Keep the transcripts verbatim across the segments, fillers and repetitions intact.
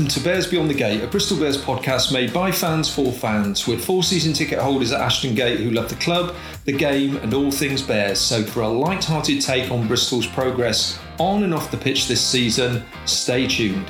welcome to Bears Beyond the Gate, a Bristol Bears podcast made by fans for fans. We're four season ticket holders at Ashton Gate who love the club, the game and all things Bears. So for a light-hearted take on Bristol's progress on and off the pitch this season, stay tuned.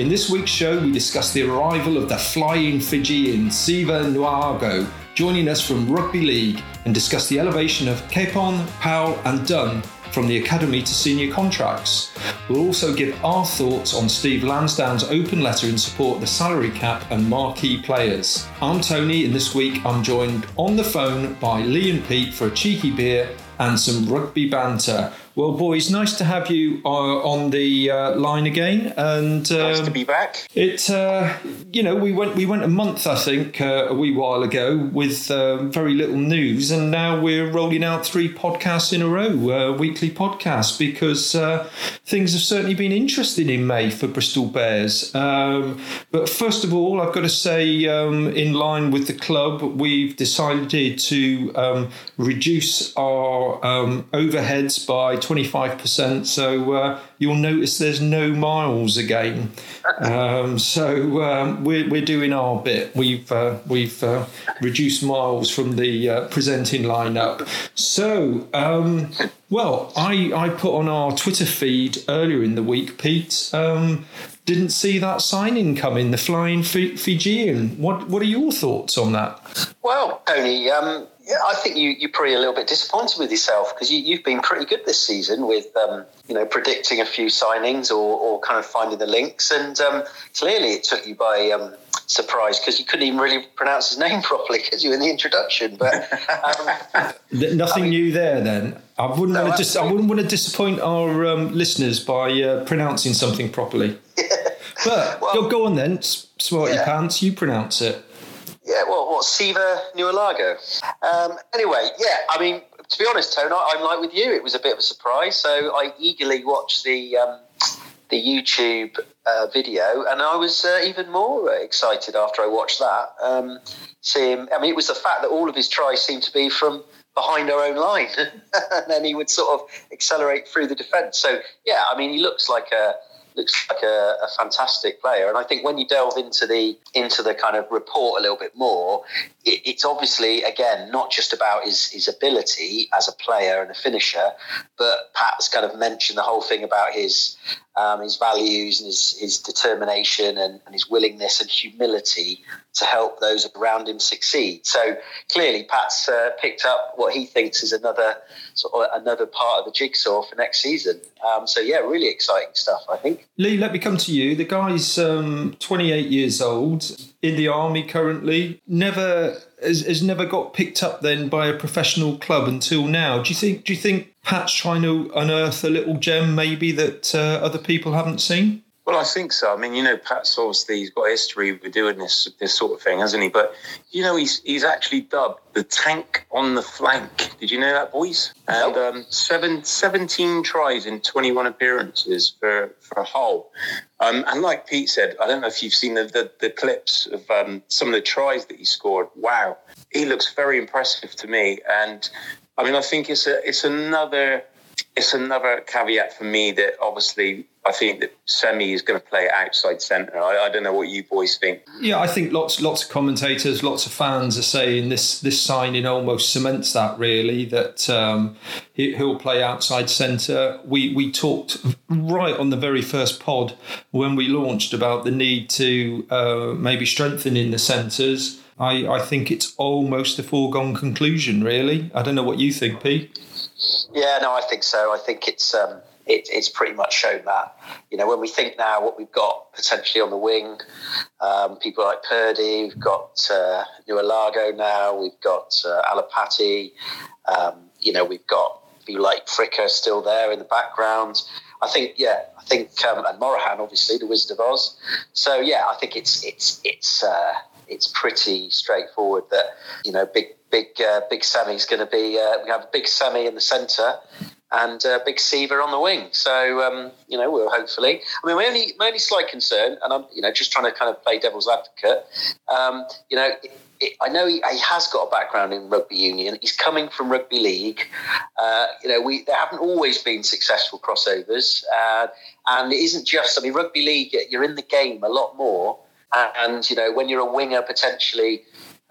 In this week's show, we discuss the arrival of the flying Fijian Siva Nuago, joining us from Rugby League, and discuss the elevation of Capon, Powell and Dunn from the academy to senior contracts. We'll also give our thoughts on Steve Lansdown's open letter in support of the salary cap and marquee players. I'm Tony, and this week I'm joined on the phone by Lee and Pete for a cheeky beer and some rugby banter. Well, boys, nice to have you uh, on the uh, line again, and uh, nice to be back. It, uh, you know, we went we went a month, I think, uh, a wee while ago with uh, very little news, and now we're rolling out three podcasts in a row, uh, weekly podcasts, because uh, things have certainly been interesting in May for Bristol Bears. Um, but first of all, I've got to say, um, in line with the club, we've decided to um, reduce our um, overheads by twenty-five percent, so uh, you'll notice there's no miles again. Um, so um, we're, we're doing our bit. We've uh, we've uh, reduced miles from the uh, presenting lineup. So, um, well, I, I put on our Twitter feed earlier in the week, Pete, um, didn't see that signing coming, the flying F- Fijian. What what are your thoughts on that? Well, Tony, um yeah, I think you, you're probably a little bit disappointed with yourself, because you, you've been pretty good this season with, um, you know, predicting a few signings or, or kind of finding the links. And um, clearly it took you by um, surprise, because you couldn't even really pronounce his name properly because you were in the introduction. But um, Nothing I mean, new there then. I wouldn't, no, want to dis- I wouldn't want to disappoint our um, listeners by uh, pronouncing something properly. Yeah. But well, go on then, smarty yeah. pants, you pronounce it. Yeah, well, what, Siva Nuago? Um, anyway, yeah, I mean, to be honest, Tone, I'm like with you. It was a bit of a surprise. So I eagerly watched the um, the YouTube uh, video, and I was uh, even more excited after I watched that. Um, seeing, I mean, it was the fact that all of his tries seemed to be from behind our own line, and then he would sort of accelerate through the defence. So, yeah, I mean, he looks like a... looks like a, a fantastic player. And I think when you delve into the into the kind of report a little bit more, it, it's obviously, again, not just about his, his ability as a player and a finisher, but Pat's kind of mentioned the whole thing about his um, his values and his, his determination and, and his willingness and humility to help those around him succeed. So clearly Pat's uh, picked up what he thinks is another sort of another part of the jigsaw for next season. Um, so yeah, really exciting stuff, I think. Lee, let me come to you. The guy's um, twenty-eight years old, in the army currently, never has, has never got picked up then by a professional club until now. Do you think? Do you think Pat's trying to unearth a little gem maybe that uh, other people haven't seen? Well, I think so. I mean, you know, Pat's obviously he's got a history with doing this this sort of thing, hasn't he? But you know, he's he's actually dubbed the tank on the flank. Did you know that, boys? And um, seven, seventeen tries in twenty-one appearances for for Hull. Um, and like Pete said, I don't know if you've seen the the, the clips of um, some of the tries that he scored. Wow, he looks very impressive to me. And I mean, I think it's a it's another. It's another caveat for me that obviously I think that Semi is going to play outside centre. I, I don't know what you boys think. Yeah, I think lots lots of commentators, lots of fans are saying this this signing almost cements that, really, that um, he, he'll play outside centre. We we talked right on the very first pod when we launched about the need to uh, maybe strengthen in the centres. I, I think it's almost a foregone conclusion, really. I don't know what you think, Pete. Yeah, no, I think so. I think it's um, it, it's pretty much shown that. You know, when we think now what we've got potentially on the wing, um, people like Purdy, we've got uh, Nualago now, we've got uh, Alapati, um, you know, we've got people like Fricker still there in the background. I think, yeah, I think, um, and Morahan, obviously, the Wizard of Oz. So, yeah, I think it's it's it's uh, it's pretty straightforward that, you know, big. Big uh, Big Sammy's going to be... Uh, we have Big Sammy in the centre and uh, Big Siva on the wing. So, um, you know, we'll hopefully... I mean, my only, my only slight concern, and I'm, you know, just trying to kind of play devil's advocate, um, you know, it, I know he, he has got a background in rugby union. He's coming from rugby league. Uh, you know, we there haven't always been successful crossovers, uh, and it isn't just. I mean, rugby league, you're in the game a lot more, and you know, when you're a winger potentially.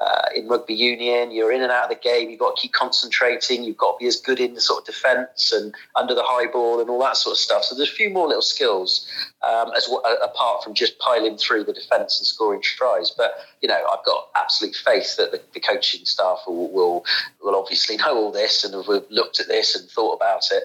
Uh, in rugby union, you're in and out of the game. You've got to keep concentrating. You've got to be as good in the sort of defence and under the high ball and all that sort of stuff. So there's a few more little skills um, as well, apart from just piling through the defence and scoring tries. But you know, I've got absolute faith that the, the coaching staff will, will will obviously know all this and have looked at this and thought about it.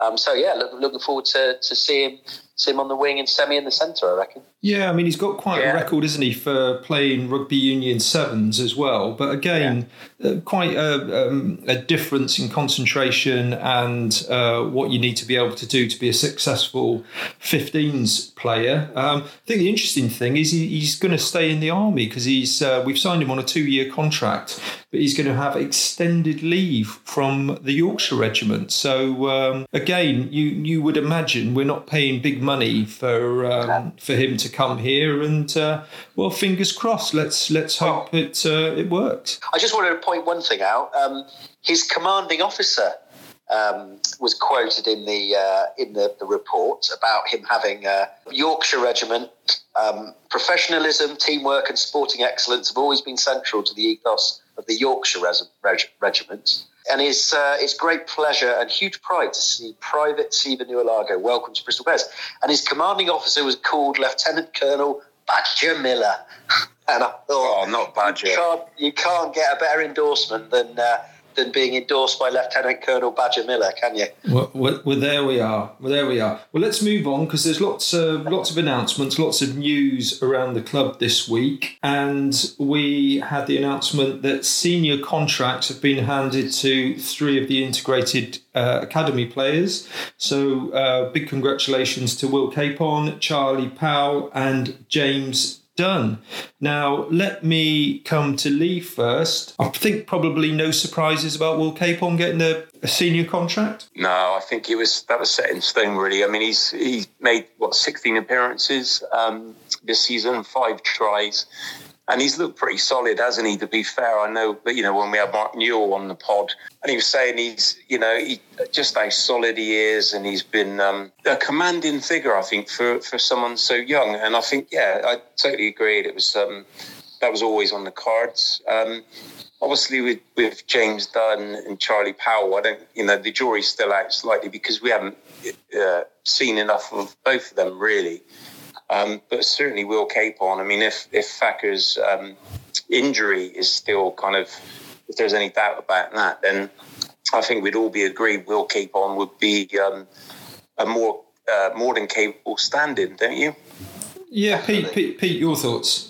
Um, so yeah, look, looking forward to to seeing. Him on the wing and Semi in the centre, I reckon. Yeah, I mean, he's got quite yeah. a record, isn't he, for playing rugby union sevens as well. But again, yeah. uh, quite a, um, a difference in concentration and uh, what you need to be able to do to be a successful fifteens player. Um, I think the interesting thing is he, he's going to stay in the army because he's uh, we've signed him on a two-year contract, but he's going to have extended leave from the Yorkshire Regiment. So um, again, you you would imagine we're not paying big money money for um, for him to come here, and uh, well, fingers crossed. Let's let's hope it uh, it works. I just wanted to point one thing out. Um, his commanding officer um, was quoted in the uh, in the, the report about him having a Yorkshire Regiment. Um, professionalism, teamwork, and sporting excellence have always been central to the ethos of the Yorkshire Reg- Regiment. And it's, uh, it's great pleasure and huge pride to see Private Siva Nuago welcome to Bristol Bears. And his commanding officer was called Lieutenant Colonel Badger Miller. And I thought, oh, not Badger. You can't, you can't get a better endorsement than uh, than being endorsed by Lieutenant Colonel Badger Miller, can you? Well, well, well there we are. Well, there we are. Well, let's move on because there's lots of, lots of announcements, lots of news around the club this week. And we had the announcement that senior contracts have been handed to three of the integrated uh, academy players. So uh, big congratulations to Will Capon, Charlie Powell and James Dunn. Now, let me come to Lee first. I think probably no surprises about Will Capon getting a, a senior contract. No, I think it was that was set in stone, really. I mean, he's he made, what, sixteen appearances um, this season, five tries, and he's looked pretty solid, hasn't he, to be fair? I know, but you know, when we had Mark Newell on the pod, and he was saying he's, you know, he, just how solid he is, and he's been um, a commanding figure, I think, for, for someone so young. And I think, yeah, I totally agreed. It was um, that was always on the cards. Um, obviously, with, with James Dunn and Charlie Powell, I don't, you know, the jury's still out slightly because we haven't uh, seen enough of both of them, really. Um, but certainly Will Capon. I mean, if if Thacker's um, injury is still kind of, if there's any doubt about that, then I think we'd all be agreed Will Capon would be um, a more uh, more than capable stand-in, don't you? Yeah, Pete, Pete, Pete, your thoughts?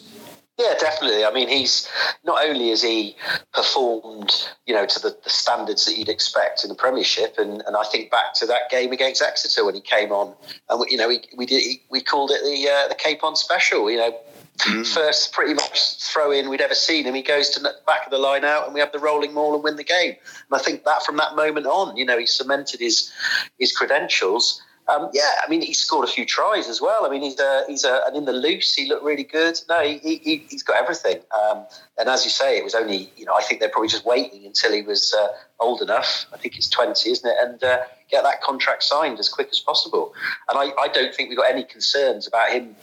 Yeah, definitely. I mean, he's not only has he performed, you know, to the, the standards that you'd expect in the Premiership, and, and I think back to that game against Exeter when he came on, and we, you know, we we did we called it the uh, the Capon special, you know. Mm. First pretty much throw in we'd ever seen him. He goes to the back of the line out and we have the rolling maul and win the game. And I think that from that moment on, you know, he cemented his his credentials. Um, yeah, I mean, he scored a few tries as well. I mean, he's a, he's a, and in the loose, he looked really good. No, he, he, he's got everything. Um, and as you say, it was only, you know, I think they're probably just waiting until he was uh, old enough. I think it's twenty, isn't it? And uh, get that contract signed as quick as possible. And I, I don't think we've got any concerns about him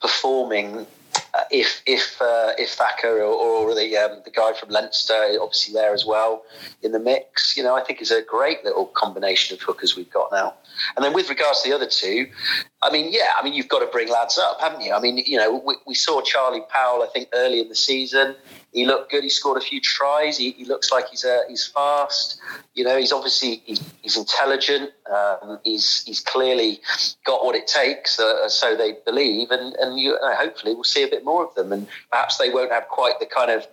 performing uh, if if uh, if Thacker or, or the um, the guy from Leinster, obviously there as well, in the mix. You know, I think it's a great little combination of hookers we've got now. And then with regards to the other two, I mean, yeah, I mean, you've got to bring lads up, haven't you? I mean, you know, we, we saw Charlie Powell, I think, early in the season. He looked good. He scored a few tries. He, he looks like he's uh, he's fast. You know, he's obviously he's, he's intelligent. Um, he's he's clearly got what it takes, uh, so they believe. And and you, uh, hopefully we'll see a bit more of them. And perhaps they won't have quite the kind of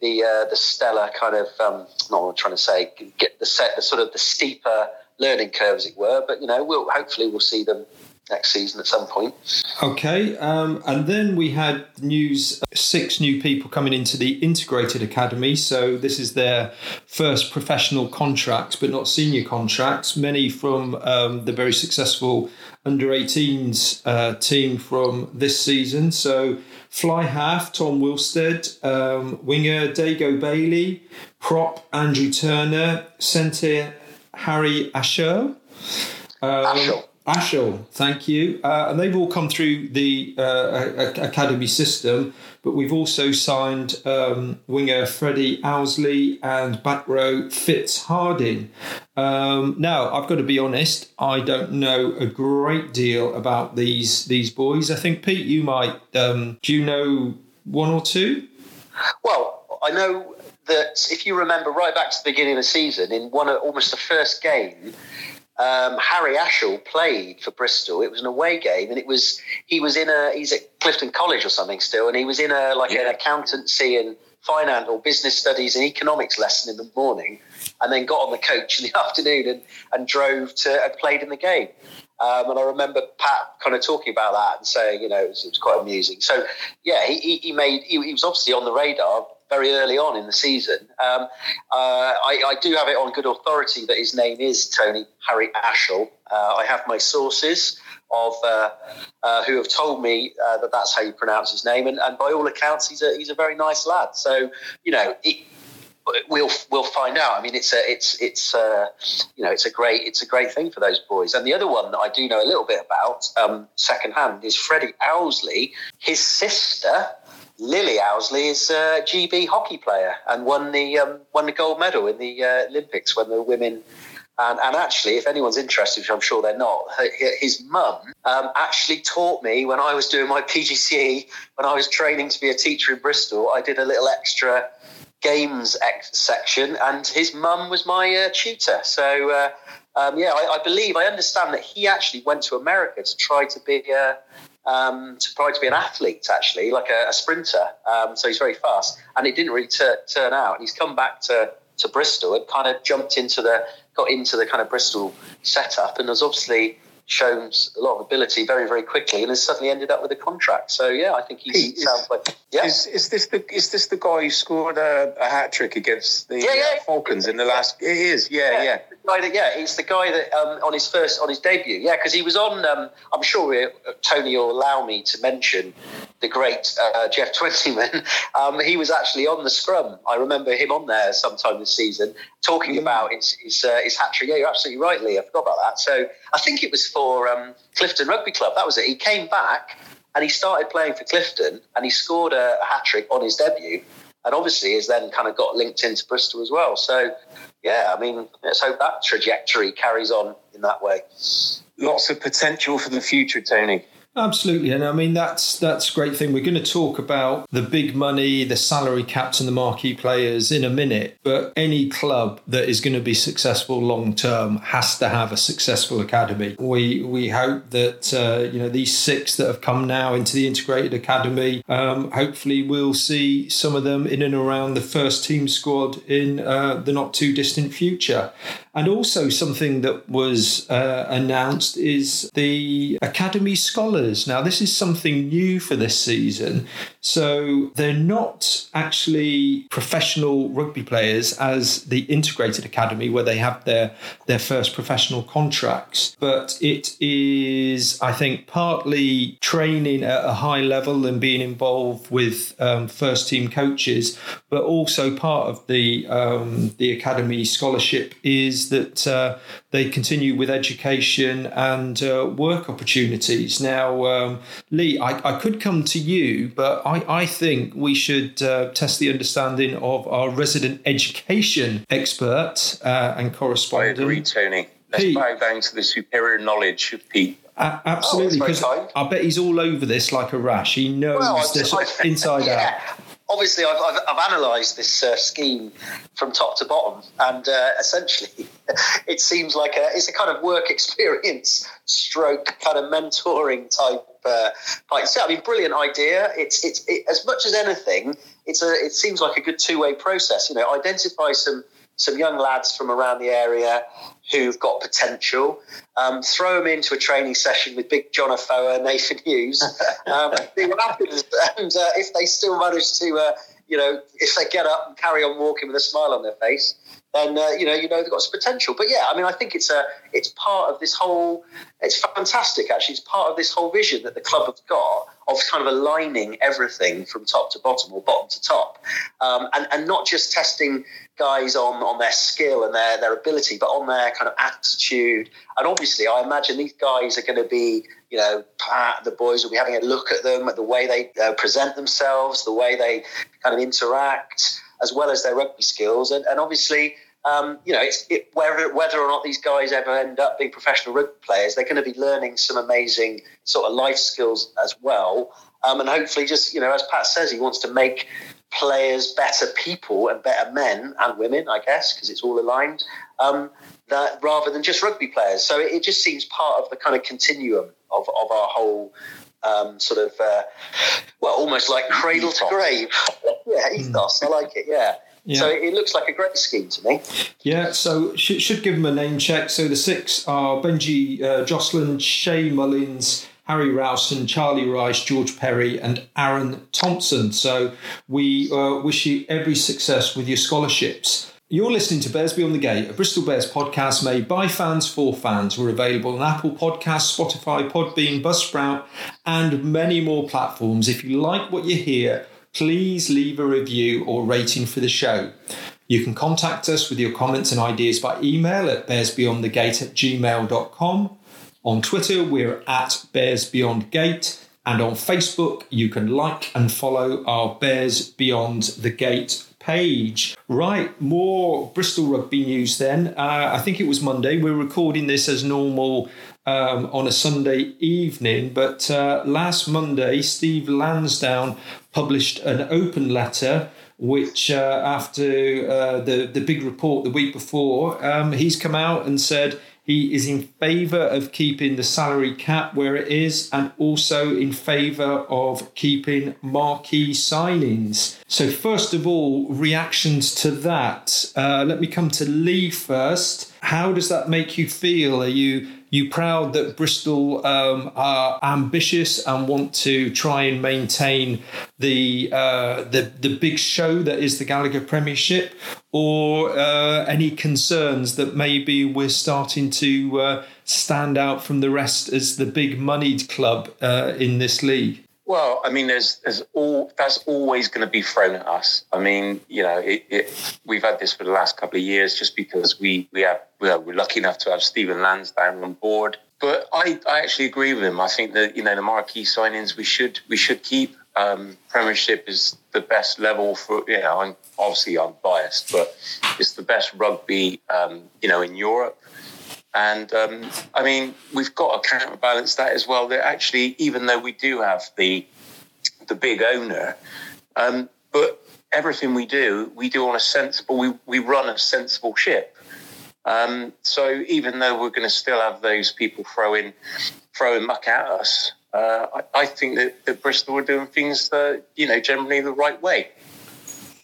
the uh, the stellar kind of um, not what I'm trying to say get the set the sort of the steeper learning curve, as it were. But you know, we'll hopefully we'll see them next season at some point. Okay, um, and then we had news, six new people coming into the Integrated Academy. So this is their first professional contracts, but not senior contracts. Many from um, the very successful under eighteens uh, team from this season. So fly half, Tom Wilstead, um, winger, Dago Bailey, prop, Andrew Turner, centre, Harry Ashall. Um, Ashall. Ashall, thank you. Uh, and they've all come through the uh, academy system, but we've also signed um, winger Freddie Owsley and back row Fitz Harding. Um, now, I've got to be honest, I don't know a great deal about these these boys. I think, Pete, you might. Um, do you know one or two? Well, I know that if you remember right back to the beginning of the season, in one of almost the first game, Um, Harry Ashall played for Bristol. It was an away game, and it was he was in a he's at Clifton College or something still, and he was in a like yeah. an accountancy and finance or business studies and economics lesson in the morning, and then got on the coach in the afternoon and and drove to and played in the game. Um, and I remember Pat kind of talking about that and saying, you know, it was, it was quite amusing. So yeah, he he made he, he was obviously on the radar very early on in the season. Um, uh, I, I do have it on good authority that his name is Tony Harry Ashall. Uh, I have my sources of uh, uh, who have told me uh, that that's how you pronounce his name, and, and by all accounts, he's a he's a very nice lad. So you know, it, we'll we'll find out. I mean, it's a it's it's uh, you know it's a great it's a great thing for those boys. And the other one that I do know a little bit about um, secondhand is Freddie Owsley. His sister, Lily Owsley, is a G B hockey player and won the um, won the gold medal in the uh, Olympics when the women. And, and actually, if anyone's interested, which I'm sure they're not, his mum um, actually taught me when I was doing my P G C E, when I was training to be a teacher in Bristol. I did a little extra games ex- section, and his mum was my uh, tutor. So uh, um, yeah, I, I believe I understand that he actually went to America to try to be a. Uh, Um, to try to be an athlete, actually, like a, a sprinter. Um, so he's very fast, and it didn't really t- turn out. And he's come back to, to Bristol and kind of jumped into the got into the kind of Bristol setup, and has obviously shown a lot of ability very, very quickly, and has suddenly ended up with a contract. So yeah, I think he's, Pete, he sounds is, like yeah. Is, is this the is this the guy who scored a, a hat trick against the yeah, yeah. Uh, Falcons in the last? It is, yeah, yeah. yeah. That, yeah, it's the guy that um, on his first on his debut. Yeah, because he was on. Um, I'm sure we, Tony will allow me to mention the great uh, Jeff Twentyman. Um, he was actually on the scrum. I remember him on there sometime this season talking mm. about his his, uh, his hat trick. Yeah, you're absolutely right, Lee. I forgot about that. So I think it was for um, Clifton Rugby Club. That was it. He came back and he started playing for Clifton, and he scored a, a hat trick on his debut. And obviously has then kind of got linked into Bristol as well. So, yeah, I mean, let's hope that trajectory carries on in that way. Lots of potential for the future, Tony. Absolutely. And I mean, that's that's a great thing. We're going to talk about the big money, the salary caps and the marquee players in a minute. But any club that is going to be successful long term has to have a successful academy. We we hope that, uh, you know, these six that have come now into the integrated academy, um, hopefully we'll see some of them in and around the first team squad in uh, the not too distant future. And also something that was uh, announced is the Academy Scholars. Now, this is something new for this season. So they're not actually professional rugby players as the Integrated Academy, where they have their, their first professional contracts. But it is, I think, partly training at a high level and being involved with um, first-team coaches, but also part of the, um, the Academy Scholarship is that uh, they continue with education and uh, work opportunities. Now, um, Lee, I, I could come to you, but I, I think we should uh, test the understanding of our resident education expert uh, and correspondent. I agree, Tony. Let's Pete. bow down to the superior knowledge of Pete. A- absolutely, because oh, I bet he's all over this like a rash. He knows well, this I, inside yeah. out. Obviously, I've, I've, I've analysed this uh, scheme from top to bottom, and uh, essentially, it seems like a, it's a kind of work experience stroke, kind of mentoring type. Uh, like, so, I mean, brilliant idea. It's it's it, as much as anything, it's a it seems like a good two way process. You know, identify some. some young lads from around the area who've got potential. Um, throw them into a training session with Big John Afoa, Nathan Hughes. Um, see what happens. And uh, if they still manage to, uh, you know, if they get up and carry on walking with a smile on their face, then uh, you know, you know they've got some potential. But yeah, I mean, I think it's a, it's part of this whole. It's fantastic, actually. It's part of this whole vision that the club have got of kind of aligning everything from top to bottom or bottom to top, um, and and not just testing guys on, on their skill and their, their ability, but on their kind of attitude. And obviously, I imagine these guys are going to be, you know, the boys will be having a look at them, at the way they uh, present themselves, the way they kind of interact, as well as their rugby skills. And, and obviously, um, you know, it's, it, whether, whether or not these guys ever end up being professional rugby players, they're going to be learning some amazing sort of life skills as well. Um, and hopefully just, you know, as Pat says, he wants to make players better people and better men and women, I guess, because it's all aligned, um, that rather than just rugby players. So it, it just seems part of the kind of continuum of, of our whole Um, sort of, uh, well, almost like cradle ethos. To grave. Yeah, ethos. I like it, yeah. yeah. So it looks like a great scheme to me. Yeah, so should, should give them a name check. So the six are Benji uh, Jocelyn, Shay Mullins, Harry Rousson, Charlie Rice, George Perry and Aaron Thompson. So we uh, wish you every success with your scholarships. You're listening to Bears Beyond the Gate, a Bristol Bears podcast made by fans for fans. We're available on Apple Podcasts, Spotify, Podbean, Buzzsprout, and many more platforms. If you like what you hear, please leave a review or rating for the show. You can contact us with your comments and ideas by email at bears beyond the gate at gmail dot com. On Twitter, we're at Bears Beyond Gate. And on Facebook, you can like and follow our Bears Beyond the Gate page. Right, more Bristol rugby news then. Uh, I think it was Monday. We're recording this as normal um, on a Sunday evening, but uh, last Monday, Steve Lansdown published an open letter which uh, after uh, the, the big report the week before, um, he's come out and said he is in favour of keeping the salary cap where it is and also in favour of keeping marquee signings. So first of all, reactions to that. Uh, let me come to Lee first. How does that make you feel? Are you you proud that Bristol um, are ambitious and want to try and maintain the, uh, the, the big show that is the Gallagher Premiership? Or uh, any concerns that maybe we're starting to uh, stand out from the rest as the big moneyed club uh, in this league? Well, I mean, there's, there's all that's always going to be thrown at us. I mean, you know, it, it, we've had this for the last couple of years just because we we have well, we're lucky enough to have Stephen Lansdown on board. But I, I actually agree with him. I think that, you know, the marquee signings we should we should keep. Um, Premiership is the best level for, you know. I'm, obviously, I'm biased, but it's the best rugby, um, you know, in Europe. And, um, I mean, we've got to counterbalance that as well. That actually, even though we do have the the big owner, um, but everything we do, we do on a sensible, we, we run a sensible ship. Um, so even though we're going to still have those people throwing, throwing muck at us, uh, I, I think that, that Bristol are doing things, that, you know, generally the right way.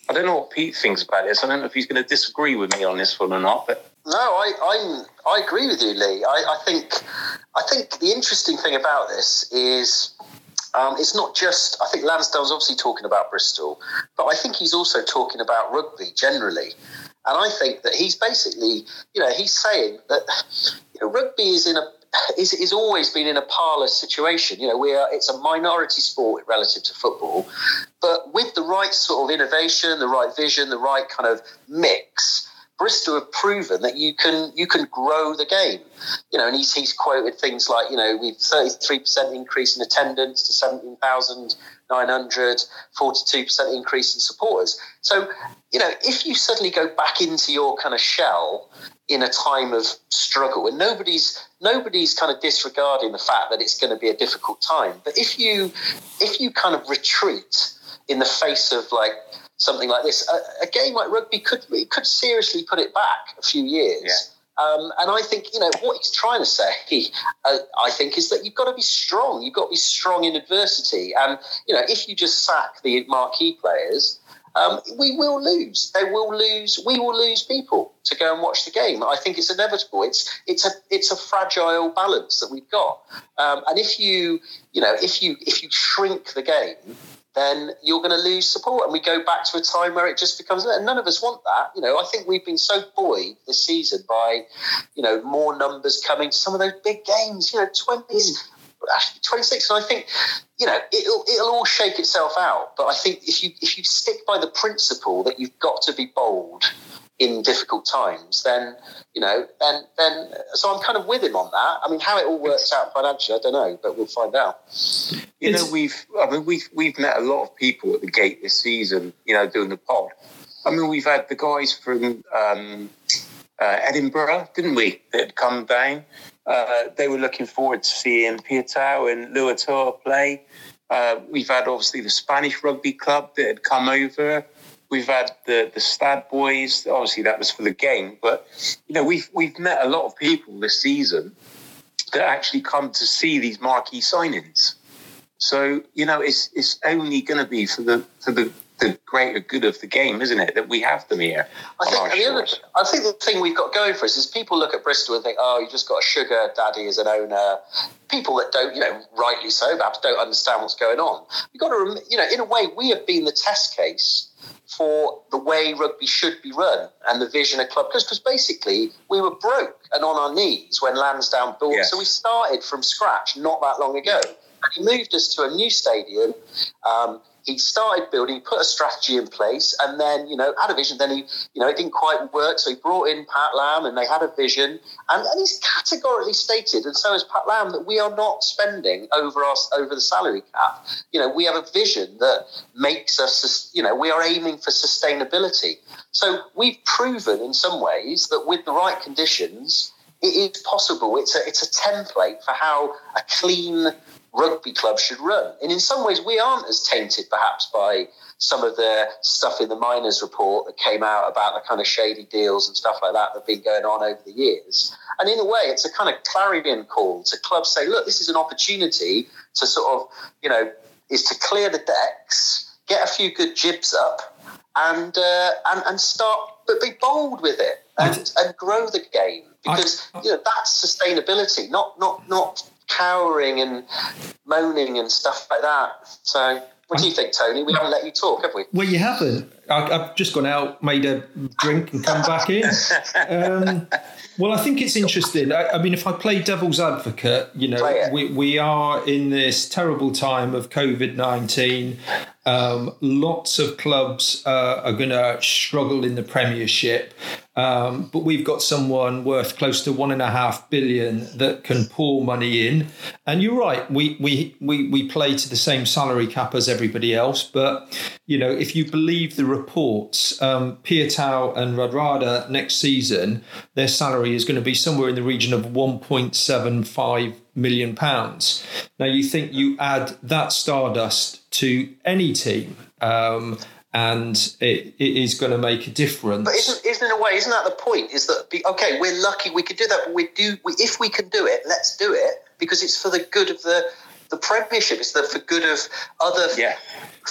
I don't know what Pete thinks about this. I don't know if he's going to disagree with me on this one or not, but... No, I I'm, I agree with you, Lee. I, I think I think the interesting thing about this is um, it's not just... I think Lansdown's obviously talking about Bristol, but I think he's also talking about rugby generally. And I think that he's basically, you know, he's saying that, you know, rugby is in a... Is, is always been in a parlous situation. You know, we are, it's a minority sport relative to football, but with the right sort of innovation, the right vision, the right kind of mix, Bristol have proven that you can you can grow the game. You know, and he's, he's quoted things like, you know, we've thirty-three percent increase in attendance to seventeen thousand nine hundred, forty-two percent increase in supporters. So, you know, if you suddenly go back into your kind of shell in a time of struggle, and nobody's nobody's kind of disregarding the fact that it's going to be a difficult time, but if you if you kind of retreat in the face of like something like this, a, a game like rugby could could seriously put it back a few years. Yeah. Um, and I think, you know, what he's trying to say, uh, I think, is that you've got to be strong. You've got to be strong in adversity. And, you know, if you just sack the marquee players, Um, we will lose. They will lose. We will lose people to go and watch the game. I think it's inevitable. It's it's a it's a fragile balance that we've got. Um, and if you you know if you if you shrink the game, then you're going to lose support, and we go back to a time where it just becomes. And none of us want that. You know, I think we've been so buoyed this season by, you know, more numbers coming to some of those big games. You know, twenties. Actually, twenty-six, and I think, you know, it'll it'll all shake itself out. But I think if you if you stick by the principle that you've got to be bold in difficult times, then you know, then then so I'm kind of with him on that. I mean, how it all works out financially, I don't know, but we'll find out. You know, we've I mean we've we've met a lot of people at the gate this season. You know, doing the pod. I mean, we've had the guys from um, uh, Edinburgh, didn't we? That had come down. Uh, they were looking forward to seeing Piutau and Luatau play. Uh, we've had, obviously, the Spanish rugby club that had come over. We've had the, the Stad boys. Obviously, that was for the game. But, you know, we've, we've met a lot of people this season that actually come to see these marquee signings. So, you know, it's it's only going to be for the for the... the greater good of the game, isn't it, that we have them here? I think, the other, I think the thing we've got going for us is people look at Bristol and think, oh, you just got a sugar daddy as an owner. People that don't, you know, rightly so, perhaps don't understand what's going on. We've got to, you know, in a way, we have been the test case for the way rugby should be run and the vision of club. Because basically, we were broke and on our knees when Lansdown built. Yes. So we started from scratch not that long ago. And he moved us to a new stadium. Um, He started building, put a strategy in place, and then, you know, had a vision. Then he, you know, it didn't quite work, so he brought in Pat Lam, and they had a vision. And, and he's categorically stated, and so has Pat Lam, that we are not spending over us over the salary cap. You know, we have a vision that makes us, you know, we are aiming for sustainability. So we've proven in some ways that with the right conditions, it is possible. It's a it's a template for how a clean rugby club should run. And in some ways, we aren't as tainted, perhaps, by some of the stuff in the Miners report that came out about the kind of shady deals and stuff like that that have been going on over the years. And in a way, it's a kind of clarion call to clubs say, look, this is an opportunity to sort of, you know, is to clear the decks, get a few good jibs up, and uh, and, and start, but be bold with it and, and grow the game. Because, you know, that's sustainability, not not not... cowering and moaning and stuff like that. So what do you think, Tony? We haven't let you talk, have we? Well, you haven't. I, I've just gone out, made a drink and come back in. Um, well, I think it's interesting. I, I mean, if I play devil's advocate, you know, we, we are in this terrible time of COVID nineteen. Um, lots of clubs uh, are going to struggle in the Premiership. Um, but we've got someone worth close to one and a half billion that can pour money in. And you're right, we we we we play to the same salary cap as everybody else. But, you know, if you believe the reports, um, Piutau and Radrada next season, their salary is going to be somewhere in the region of one point seven five million pounds. Now, you think you add that stardust to any team, um and it, it is going to make a difference. But isn't, isn't in a way, isn't that the point? Is that, be, okay, we're lucky we could do that, but we do, we, if we can do it, let's do it, because it's for the good of the, the Premiership. It's the for good of other yeah.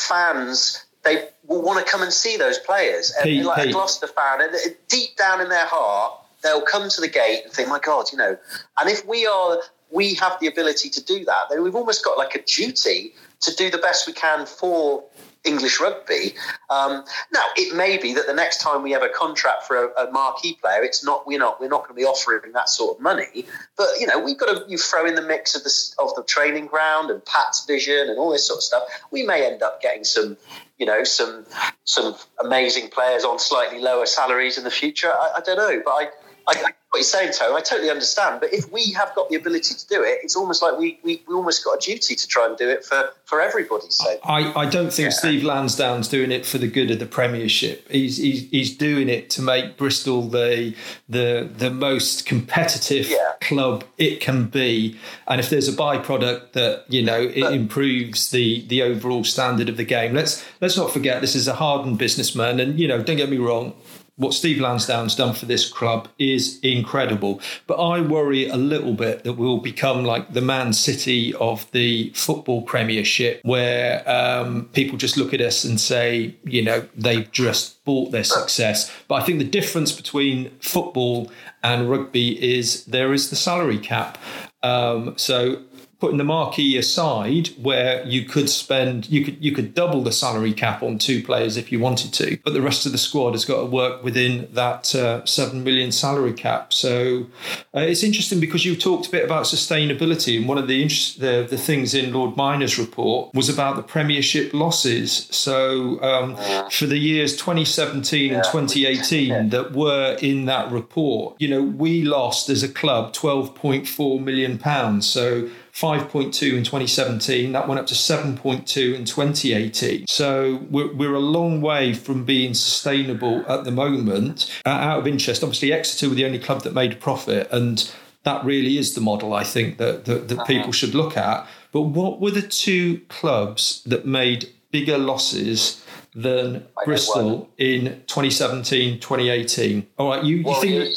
fans. They will want to come and see those players. And Pete, like Pete. A Gloucester fan, and deep down in their heart, they'll come to the gate and think, my God, you know. And if we are, we have the ability to do that, then we've almost got like a duty to do the best we can for English rugby. Um, now, it may be that the next time we have a contract for a, a marquee player, it's not we're not we're not going to be offering that sort of money. But you know, we've got to you throw in the mix of the of the training ground and Pat's vision and all this sort of stuff. We may end up getting some, you know, some some amazing players on slightly lower salaries in the future. I, I don't know, but I. I, I what you're saying, Tony, I totally understand. But if we have got the ability to do it, it's almost like we we, we almost got a duty to try and do it for, for everybody's sake. I, I don't think yeah. Steve Lansdown's doing it for the good of the Premiership. He's he's, he's doing it to make Bristol the the the most competitive yeah. club it can be. And if there's a byproduct that, you know, it but, improves the the overall standard of the game. Let's let's not forget this is a hardened businessman, and you know, don't get me wrong. what Steve Lansdown's done for this club is incredible. But I worry a little bit that we'll become like the Man City of the football premiership, where um, people just look at us and say, you know, they've just bought their success. But I think the difference between football and rugby is there is the salary cap. Um, so... Putting the marquee aside, where you could spend, you could you could double the salary cap on two players if you wanted to, but the rest of the squad has got to work within that uh, seven million salary cap. So uh, it's interesting because you talked a bit about sustainability, and one of the, inter- the the things in Lord Minor's report was about the Premiership losses. So um, for the years twenty seventeen and twenty eighteen that were in that report, you know, we lost as a club twelve point four million pounds. So five point two in twenty seventeen, that went up to seven point two in twenty eighteen. So we're, we're a long way from being sustainable at the moment. Uh, out of interest, obviously Exeter were the only club that made a profit, and that really is the model, I think, that, that, that people should look at. But what were the two clubs that made bigger losses than I Bristol in twenty seventeen, twenty eighteen? All right, you, you think...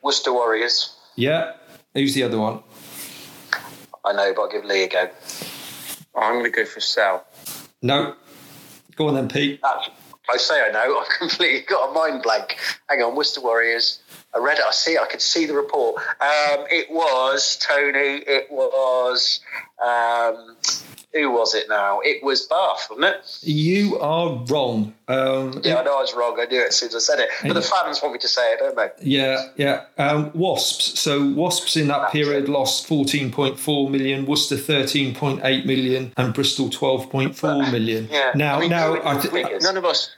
Worcester Warriors. Yeah. Who's the other one? I know, but I'll give Lee a go. I'm going to go for Sal. No. Go on then, Pete. Uh, I say I know. I've completely got a mind blank. Hang on, Worcester Warriors. I read it. I see it. I could see the report. Um, it was Tony. It was... Um, who was it now? It was Bath, wasn't it? You are wrong. Um, yeah, I know I was wrong. I knew it as soon as I said it. But the fans want me to say it, don't they? Yeah, yeah. Um, Wasps. So Wasps in that period lost fourteen point four million, Worcester thirteen point eight million, and Bristol twelve point four million. Yeah. Now, I mean, now, I th- none of us...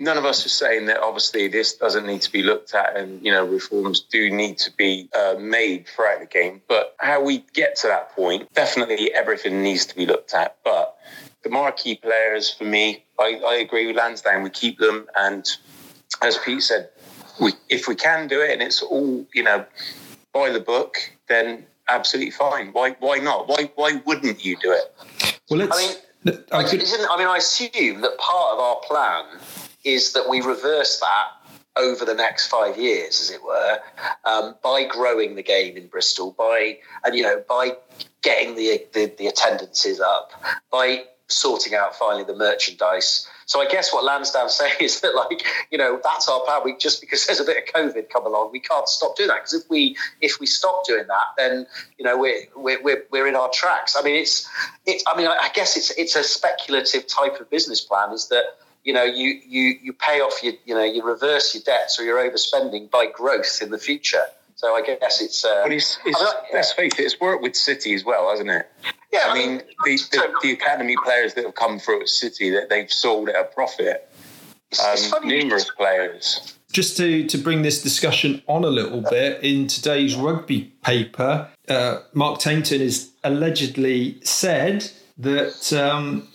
None of us are saying that, obviously, this doesn't need to be looked at and, you know, reforms do need to be uh, made throughout the game. But how we get to that point, definitely everything needs to be looked at. But the marquee players, for me, I, I agree with Lansdown. We keep them. And as Pete said, we, if we can do it and it's all, you know, by the book, then absolutely fine. Why Why not? Why Why wouldn't you do it? Well, it's, I mean, I, could... isn't, I mean, I assume that part of our plan... is that we reverse that over the next five years, as it were, um, by growing the game in Bristol, by and you know by getting the, the the attendances up, by sorting out finally the merchandise. So I guess what Lansdown's saying is that, like, you know, that's our plan. We just because there's a bit of COVID come along, we can't stop doing that. Because if we if we stop doing that, then you know we're we're we're, we're in our tracks. I mean, it's it's. I mean, I guess it's it's a speculative type of business plan. Is that You know, you, you, you pay off your, you know, you reverse your debts or your overspending by growth in the future. So I guess it's... Uh, but it's, it's, not, yeah. Let's face it, it's worked with City as well, hasn't it? Yeah, I, I mean, mean the, the, the academy players that have come through at City, that they've sold at a profit, it's, um, it's funny, numerous players... Just to, to bring this discussion on a little bit, in today's rugby paper, uh, Mark Tainton has allegedly said that... Um,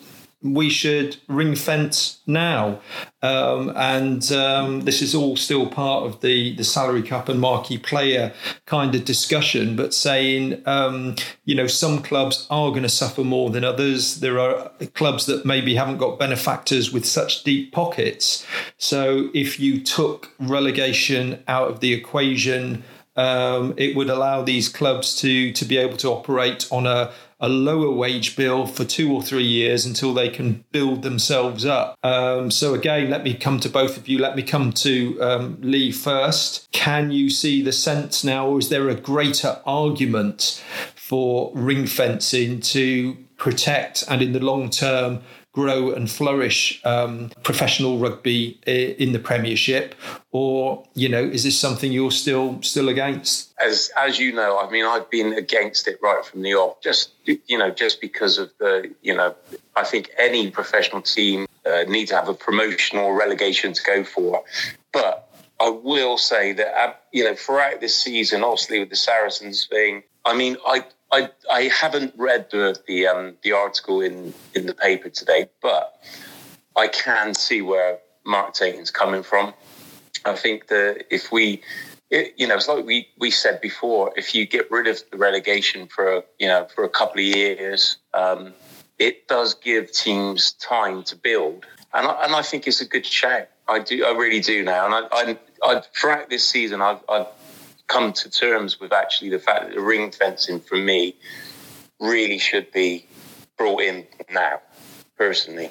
we should ring fence now. Um, and um, this is all still part of the, the salary cap and marquee player kind of discussion, but saying, um, you know, some clubs are going to suffer more than others. There are clubs that maybe haven't got benefactors with such deep pockets. So if you took relegation out of the equation, um, it would allow these clubs to, to be able to operate on a a lower wage bill for two or three years until they can build themselves up. Um, so again, let me come to both of you. Let me come to um, Lee first. Can you see the sense now, or is there a greater argument for ring fencing to protect and in the long term grow and flourish um, professional rugby in the Premiership? Or, you know, is this something you're still still against? As as you know, I mean, I've been against it right from the off. Just, you know, just because of the, you know, I think any professional team uh, needs to have a promotion or relegation to go for. But I will say that, uh, you know, throughout this season, obviously with the Saracens thing, I mean, I I, I haven't read the the, um, the article in, in the paper today, but I can see where Mark Tainton's coming from. I think that if we, it, you know, it's like we, we said before, if you get rid of the relegation for, you know, for a couple of years, um, it does give teams time to build. And I, and I think it's a good shout. I do, I really do now. And I, I, I, throughout this season, I've, I've come to terms with actually the fact that the ring fencing for me really should be brought in now, personally.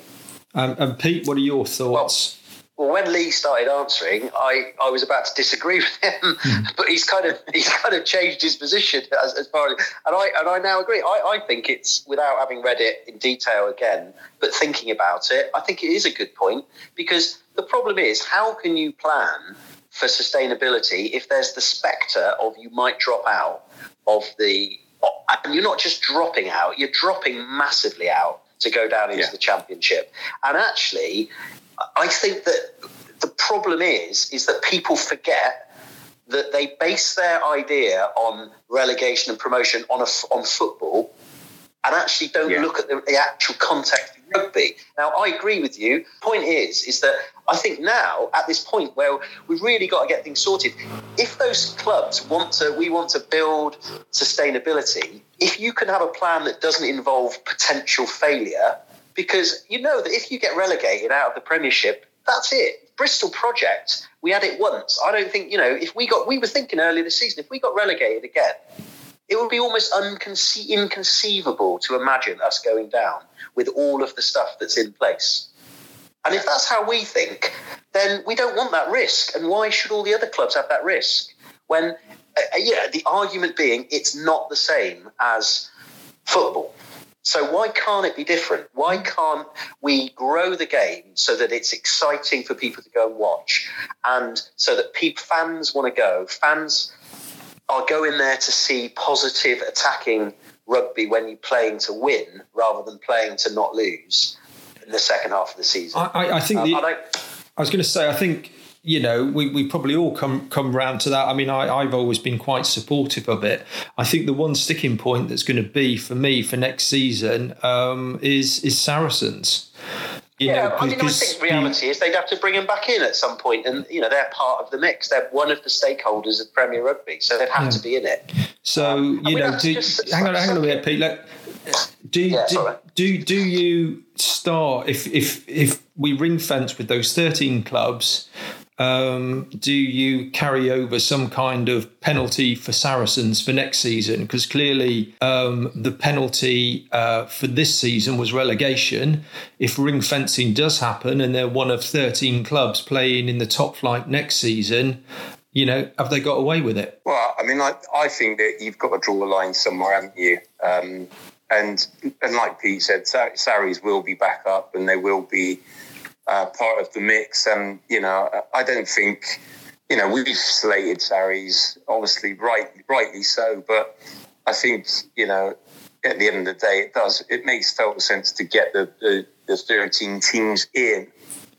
Um, and Pete, what are your thoughts? Well, well, when Lee started answering, I, I was about to disagree with him, mm. but he's kind of he's kind of changed his position as, as far as, and I and I now agree. I, I think it's, without having read it in detail again, but thinking about it, I think it is a good point, because the problem is, how can you plan for sustainability if there's the spectre of you might drop out of the, and you're not just dropping out, you're dropping massively out to go down into yeah. the championship. And actually, I think that the problem is, is that people forget that they base their idea on relegation and promotion on a, on football, and actually don't yeah. look at the, the actual context of rugby. Now, I agree with you. Point is, is that I think now, at this point where we've really got to get things sorted, if those clubs want to, we want to build sustainability, if you can have a plan that doesn't involve potential failure, because you know that if you get relegated out of the Premiership, that's it. Bristol project, we had it once. I don't think, you know, if we got, we were thinking earlier this season, if we got relegated again, it would be almost unconce- inconceivable to imagine us going down with all of the stuff that's in place. And if that's how we think, then we don't want that risk. And why should all the other clubs have that risk? When, uh, yeah, the argument being it's not the same as football. So why can't it be different? Why can't we grow the game so that it's exciting for people to go and watch, and so that people, fans want to go, fans are going there to see positive attacking rugby when you're playing to win rather than playing to not lose in the second half of the season. I, I, I think um, the, I, I was going to say, I think, you know, we, we probably all come, come round to that. I mean, I, I've always been quite supportive of it. I think the one sticking point that's going to be for me for next season um, is, is Saracens. You yeah, know, I mean, I think reality is they'd have to bring them back in at some point, and you know they're part of the mix. They're one of the stakeholders of Premier Rugby, so they'd have yeah. to be in it. So um, you know, do, just, hang on, hang on a minute, Pete. Like, do yeah, do, right. do do you start if if if we ring fence with those thirteen clubs? Um, do you carry over some kind of penalty for Saracens for next season? Because clearly um, the penalty uh, for this season was relegation. If ring fencing does happen and they're one of thirteen clubs playing in the top flight next season, you know, have they got away with it? Well, I mean, I, I think that you've got to draw the line somewhere, haven't you? Um, and, and like Pete said, Sar- Sarries will be back up and they will be Uh, part of the mix, and you know, I don't think, you know, we've slated Sarries, obviously, right, rightly so. But I think, you know, at the end of the day, it does it makes total sense to get the the, the thirteen teams in.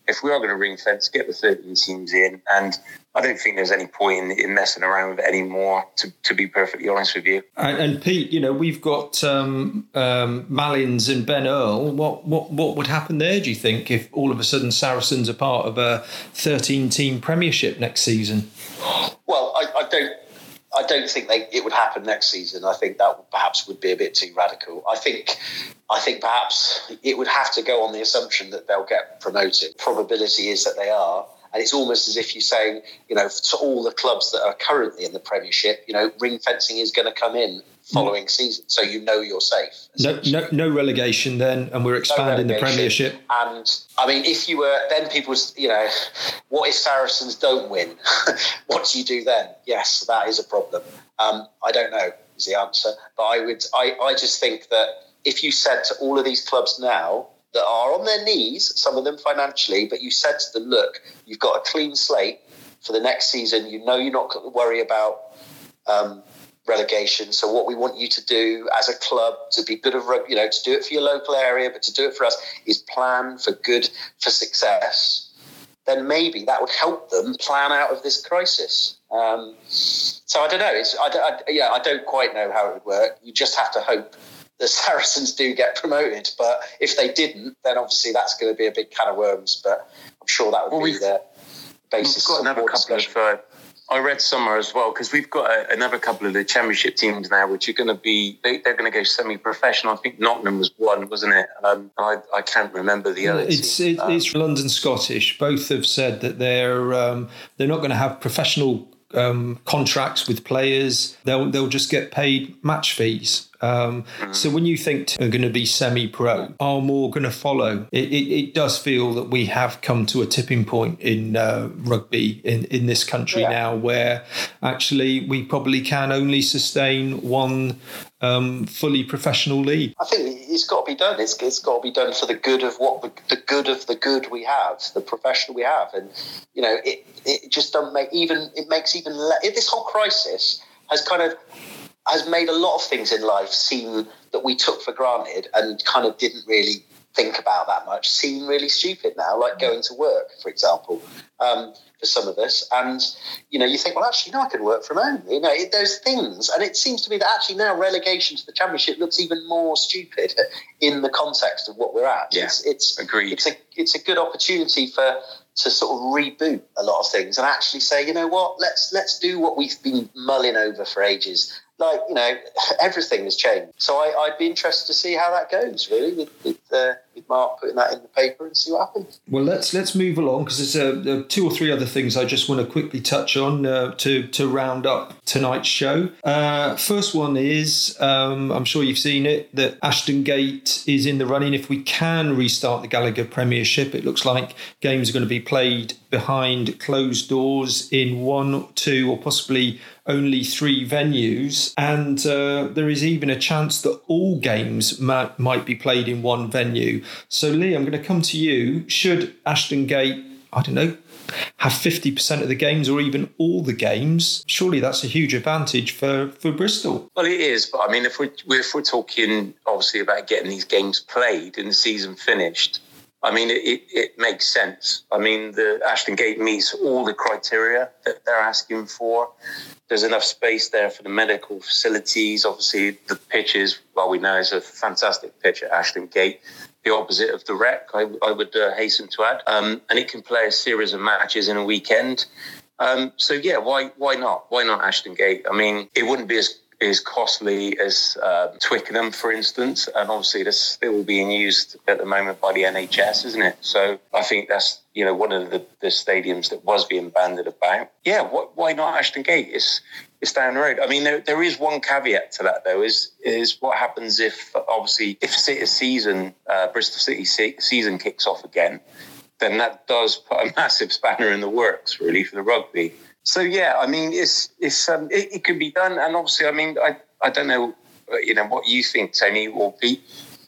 If we are going to ring fence, get the thirteen teams in, and I don't think there's any point in, in messing around with it anymore, to, to be perfectly honest with you. And, and Pete, you know, we've got um, um, Malins and Ben Earl. What, what what would happen there, do you think, if all of a sudden Saracens are part of a thirteen-team Premiership next season? Well, I, I don't I don't think they, it would happen next season. I think that perhaps would be a bit too radical. I think I think perhaps it would have to go on the assumption that they'll get promoted. Probability is that they are. And it's almost as if you're saying, you know, to all the clubs that are currently in the Premiership, you know, ring fencing is going to come in following mm. season. So you know you're safe. No, no, no relegation then, and we're expanding no the Premiership. And, I mean, if you were, then people, you know, what if Saracens don't win? What do you do then? Yes, that is a problem. Um, I don't know is the answer. But I would, I, I just think that if you said to all of these clubs now, that are on their knees, some of them financially, but you said to them, look, you've got a clean slate for the next season. You know you're not going to worry about um, relegation. So what we want you to do as a club, to be good of, you know, to do it for your local area, but to do it for us, is plan for good, for success. Then maybe that would help them plan out of this crisis. Um, so I don't know. It's, I, I, yeah, I don't quite know how it would work. You just have to hope the Saracens do get promoted, but if they didn't, then obviously that's going to be a big can of worms. But I'm sure that would well, be the basis. We've got another couple of uh, I read somewhere as well, because we've got a, another couple of the championship teams now, which are going to be, they, they're going to go semi-professional. I think Nottingham was one, wasn't it? Um, I, I can't remember the others. It's, it, um, it's London Scottish. Both have said that they're um, they're not going to have professional um, contracts with players. They'll they'll just get paid match fees. Um, mm-hmm. So when you think they're going to be semi-pro, are more going to follow? It, it, it does feel that we have come to a tipping point in uh, rugby in, in this country yeah. now, where actually we probably can only sustain one um, fully professional league. I think it's got to be done. It's, it's got to be done for the good of what the, the good of the good we have, the profession we have, and you know it. It just doesn't make even. It makes even le- this whole crisis has kind of. has made a lot of things in life seem that we took for granted and kind of didn't really think about that much, seem really stupid now, like going to work, for example, um, for some of us. And, you know, you think, well, actually, no, I could work from home. You know, it, those things. And it seems to me that actually now relegation to the championship looks even more stupid in the context of what we're at. Yeah, it's, it's, agreed. It's a, it's a good opportunity for... to sort of reboot a lot of things and actually say, you know what, let's let's do what we've been mulling over for ages. Like, you know, everything has changed. So I, I'd be interested to see how that goes, really, with, with, uh, with Mark putting that in the paper and see what happens. Well, let's let's move along, because there's uh, two or three other things I just want to quickly touch on uh, to, to round up tonight's show. Uh, first one is, um, I'm sure you've seen it, that Ashton Gate is in the running. If we can restart the Gallagher Premiership, it looks like games are going to be played behind closed doors in one, two, or possibly only three venues. And uh, there is even a chance that all games might, might be played in one venue. So, Lee, I'm going to come to you. Should Ashton Gate, I don't know, have fifty percent of the games or even all the games? Surely that's a huge advantage for, for Bristol. Well, it is. But, I mean, if we're, if we're talking, obviously, about getting these games played and the season finished, I mean, it, it makes sense. I mean, the Ashton Gate meets all the criteria that they're asking for. There's enough space there for the medical facilities. Obviously, the pitch is, well, we know it's a fantastic pitch at Ashton Gate, the opposite of the Rec, I, I would uh, hasten to add. Um, and it can play a series of matches in a weekend. Um, so, yeah, why why not? Why not Ashton Gate? I mean, it wouldn't be as is costly as uh, Twickenham, for instance, and obviously that's still being used at the moment by the N H S, isn't it? So I think that's, you know, one of the, the stadiums that was being bandied about. Yeah, wh- why not Ashton Gate? It's, it's down the road. I mean, there, there is one caveat to that, though, is is what happens if, obviously, if season uh, Bristol City season kicks off again, then that does put a massive spanner in the works, really, for the rugby. So, yeah, I mean, it's it's um, it, it can be done. And obviously, I mean, I, I don't know, you know, what you think, Tony, or Pete,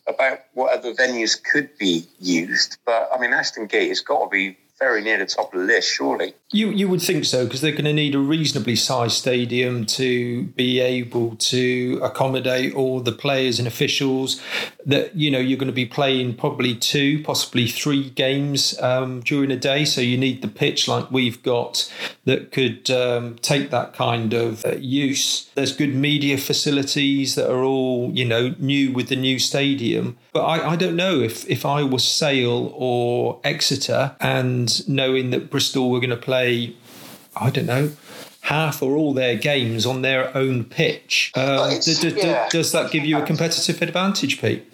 about what other venues could be used. But, I mean, Ashton Gate has got to be very near the top of the list, surely. You you would think so, because they're going to need a reasonably sized stadium to be able to accommodate all the players and officials that, you know, you're going to be playing probably two, possibly three games um, during a day. So you need the pitch like we've got that could um, take that kind of uh, use. There's good media facilities that are all, you know, new with the new stadium. But I, I don't know if, if I was Sale or Exeter and knowing that Bristol were going to play, I don't know, half or all their games on their own pitch. Uh, d- d- yeah. d- does that give you a competitive advantage, Pete?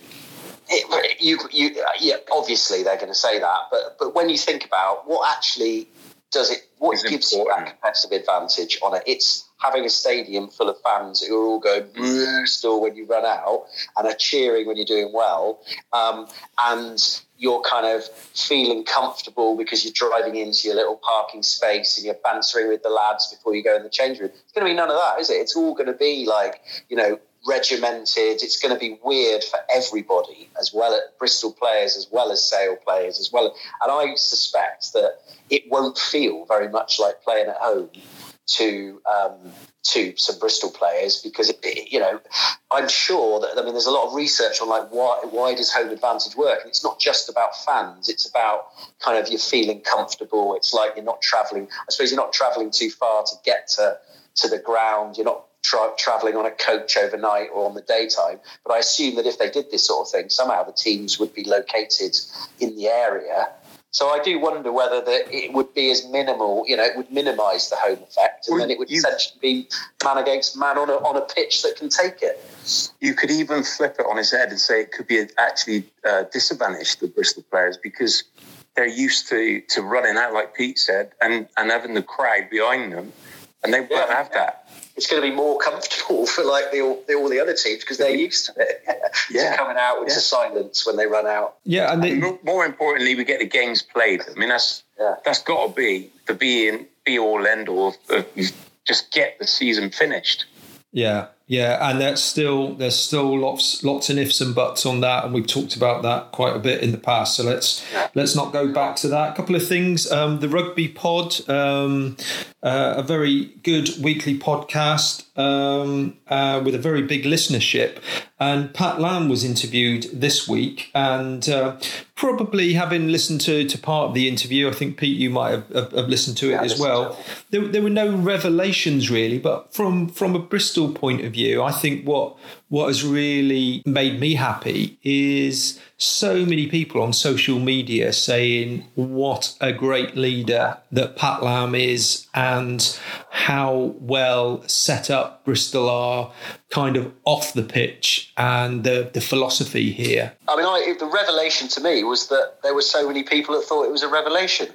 It, you, you, yeah, obviously they're going to say that, but but when you think about what actually does it, what it's gives important. You that competitive advantage on it, it's having a stadium full of fans who are all going Bristol when you run out and are cheering when you're doing well, um, and you're kind of feeling comfortable because you're driving into your little parking space and you're bantering with the lads before you go in the change room. It's going to be none of that, is it? It's all going to be like, you know, regimented. It's going to be weird for everybody, as well as Bristol players, as well as Sale players, as well. And I suspect that it won't feel very much like playing at home to um, to some Bristol players, because it, you know, I'm sure that, I mean, there's a lot of research on like why why does home advantage work, and it's not just about fans, it's about kind of you're feeling comfortable. It's like you're not travelling, I suppose you're not travelling too far to get to to the ground. You're not Tra- travelling on a coach overnight or on the daytime. But I assume that if they did this sort of thing, somehow the teams would be located in the area So I do wonder whether that it would be as minimal, you know, it would minimise the home effect, and well, then it would you, essentially be man against man on a, on a pitch that can take it. You could even flip it on his head and say it could be actually uh, disadvantaged the Bristol players, because they're used to, to running out, like Pete said, and, and having the crowd behind them, and they won't yeah, have yeah. that. It's going to be more comfortable for like the, all, the, all the other teams because they're used to it. yeah. To coming out into yeah. silence when they run out. Yeah, and, they, and more, more importantly, we get the games played. I mean, that's yeah. that's got to be the be in be all end all. Uh, just get the season finished. Yeah, yeah, and that's still there's still lots lots and ifs and buts on that, and we've talked about that quite a bit in the past. So let's yeah. let's not go back to that. A couple of things. Um, the Rugby Pod. Um, Uh, a very good weekly podcast um, uh, with a very big listenership. And Pat Lam was interviewed this week. And uh, probably having listened to, to part of the interview, I think, Pete, you might have, have, have listened to it yeah, as well. There, there were no revelations, really. But from, from a Bristol point of view, I think what what has really made me happy is so many people on social media saying what a great leader that Pat Lam is and how well set up Bristol are kind of off the pitch and the, the philosophy here. I mean, I, the revelation to me was that there were so many people that thought it was a revelation.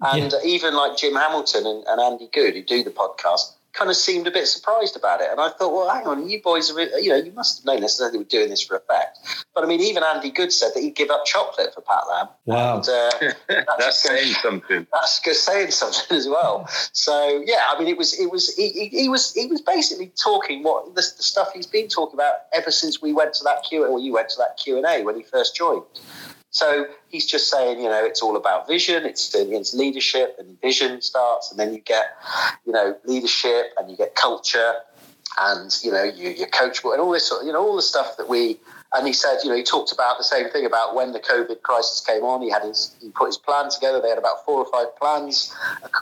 And yeah. even like Jim Hamilton and, and Andy Good, who do the podcast, kind of seemed a bit surprised about it. And I thought, well, hang on, you boys, are, you know, you must have known this, that they were doing this for effect. But I mean, even Andy Good said that he'd give up chocolate for Pat Lam. Wow. And, uh, that's, that's saying something. That's saying something as well. So, yeah, I mean, it was, it was, he, he, he was, he was basically talking what the, the stuff he's been talking about ever since we went to that Q, or you went to that Q and A when he first joined. So he's just saying, you know, it's all about vision, it's, it's leadership, and vision starts, and then you get, you know, leadership, and you get culture, and, you know, you, you're coachable, and all this sort of, you know, all the stuff that we, and he said, you know, he talked about the same thing about when the COVID crisis came on, he had his, he put his plan together, they had about four or five plans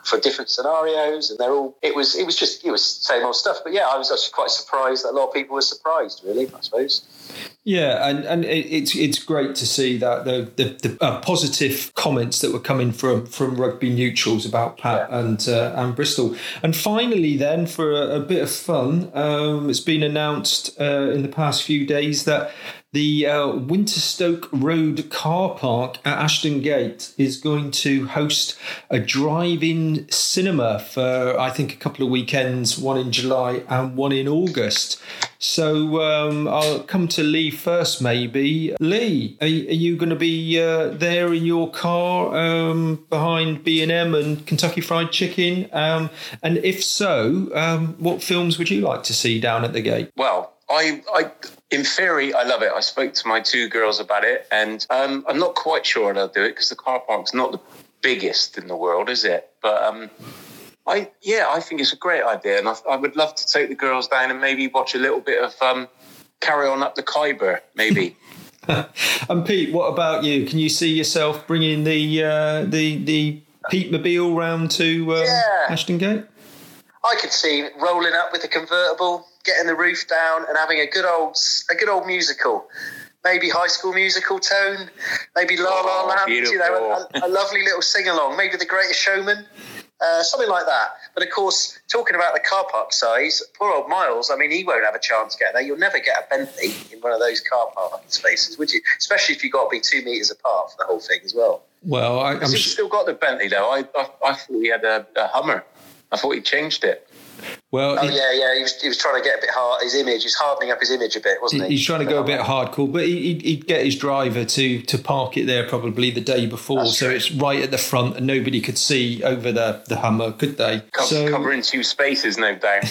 for different scenarios, and they're all, it was, it was just, it was same old stuff, but yeah, I was actually quite surprised that a lot of people were surprised, really, I suppose. Yeah, and, and it, it's it's great to see that the the, the uh, positive comments that were coming from, from rugby neutrals about Pat yeah. and uh, and Bristol. And finally, then for a, a bit of fun, um, it's been announced uh, in the past few days that the uh, Winterstoke Road car park at Ashton Gate is going to host a drive-in cinema for, I think, a couple of weekends, one in July and one in August. So um, I'll come to Lee first, maybe. Lee, are, are you going to be uh, there in your car um, behind B and M and Kentucky Fried Chicken? Um, and if so, um, what films would you like to see down at the gate? Well, I, I, in theory, I love it. I spoke to my two girls about it, and um, I'm not quite sure they'll do it because the car park's not the biggest in the world, is it? But um, I, yeah, I think it's a great idea, and I, I would love to take the girls down and maybe watch a little bit of um, Carry On Up the Khyber, maybe. And Pete, what about you? Can you see yourself bringing the uh, the the Pete Mobile round to um, yeah. Ashton Gate? I could see rolling up with a convertible, getting the roof down and having a good old a good old musical, maybe High School Musical tone, maybe La La Land, you know, a, a lovely little sing along, maybe The Greatest Showman, uh, something like that. But of course, talking about the car park size, poor old Miles. I mean, he won't have a chance getting there. You'll never get a Bentley in one of those car parking spaces, would you? Especially if you've got to be two meters apart for the whole thing as well. Well, I, I'm he's still got the Bentley though. I I, I thought he had a, a Hummer. I thought he changed it. Well, oh, he, yeah, yeah, he was, he was trying to get a bit hard. His image, he's hardening up his image a bit, wasn't he? He's trying to go a bit hardcore, but he, he'd get his driver to to park it there probably the day before, so it's right at the front, and nobody could see over the, the Hummer, could they? Co- so, covering two spaces, no doubt.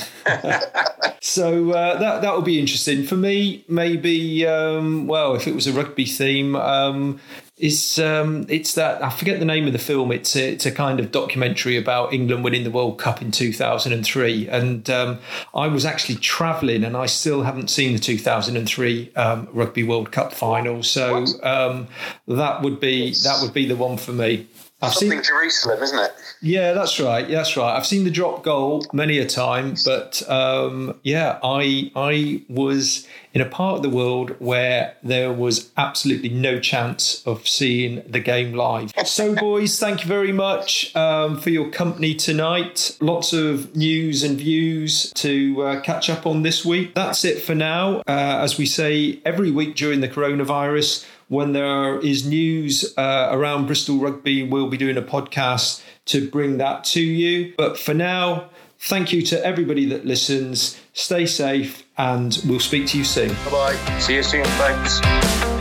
So uh, that that would be interesting for me. Maybe, um, well, if it was a rugby theme. Um, It's um, it's that I forget the name of the film. It's a, it's a kind of documentary about England winning the World Cup in two thousand three, and um, I was actually travelling, and I still haven't seen the two thousand three um, Rugby World Cup final. So um, that would be that would be the one for me. I've Something seen, Jerusalem, isn't it? Yeah, that's right. That's right. I've seen the drop goal many a time, but um, yeah, I I was in a part of the world where there was absolutely no chance of seeing the game live. So, boys, thank you very much um, for your company tonight. Lots of news and views to uh, catch up on this week. That's it for now. Uh, as we say every week during the coronavirus, when there is news uh, around Bristol Rugby, we'll be doing a podcast to bring that to you. But for now, thank you to everybody that listens. Stay safe and we'll speak to you soon. Bye-bye. See you soon, thanks.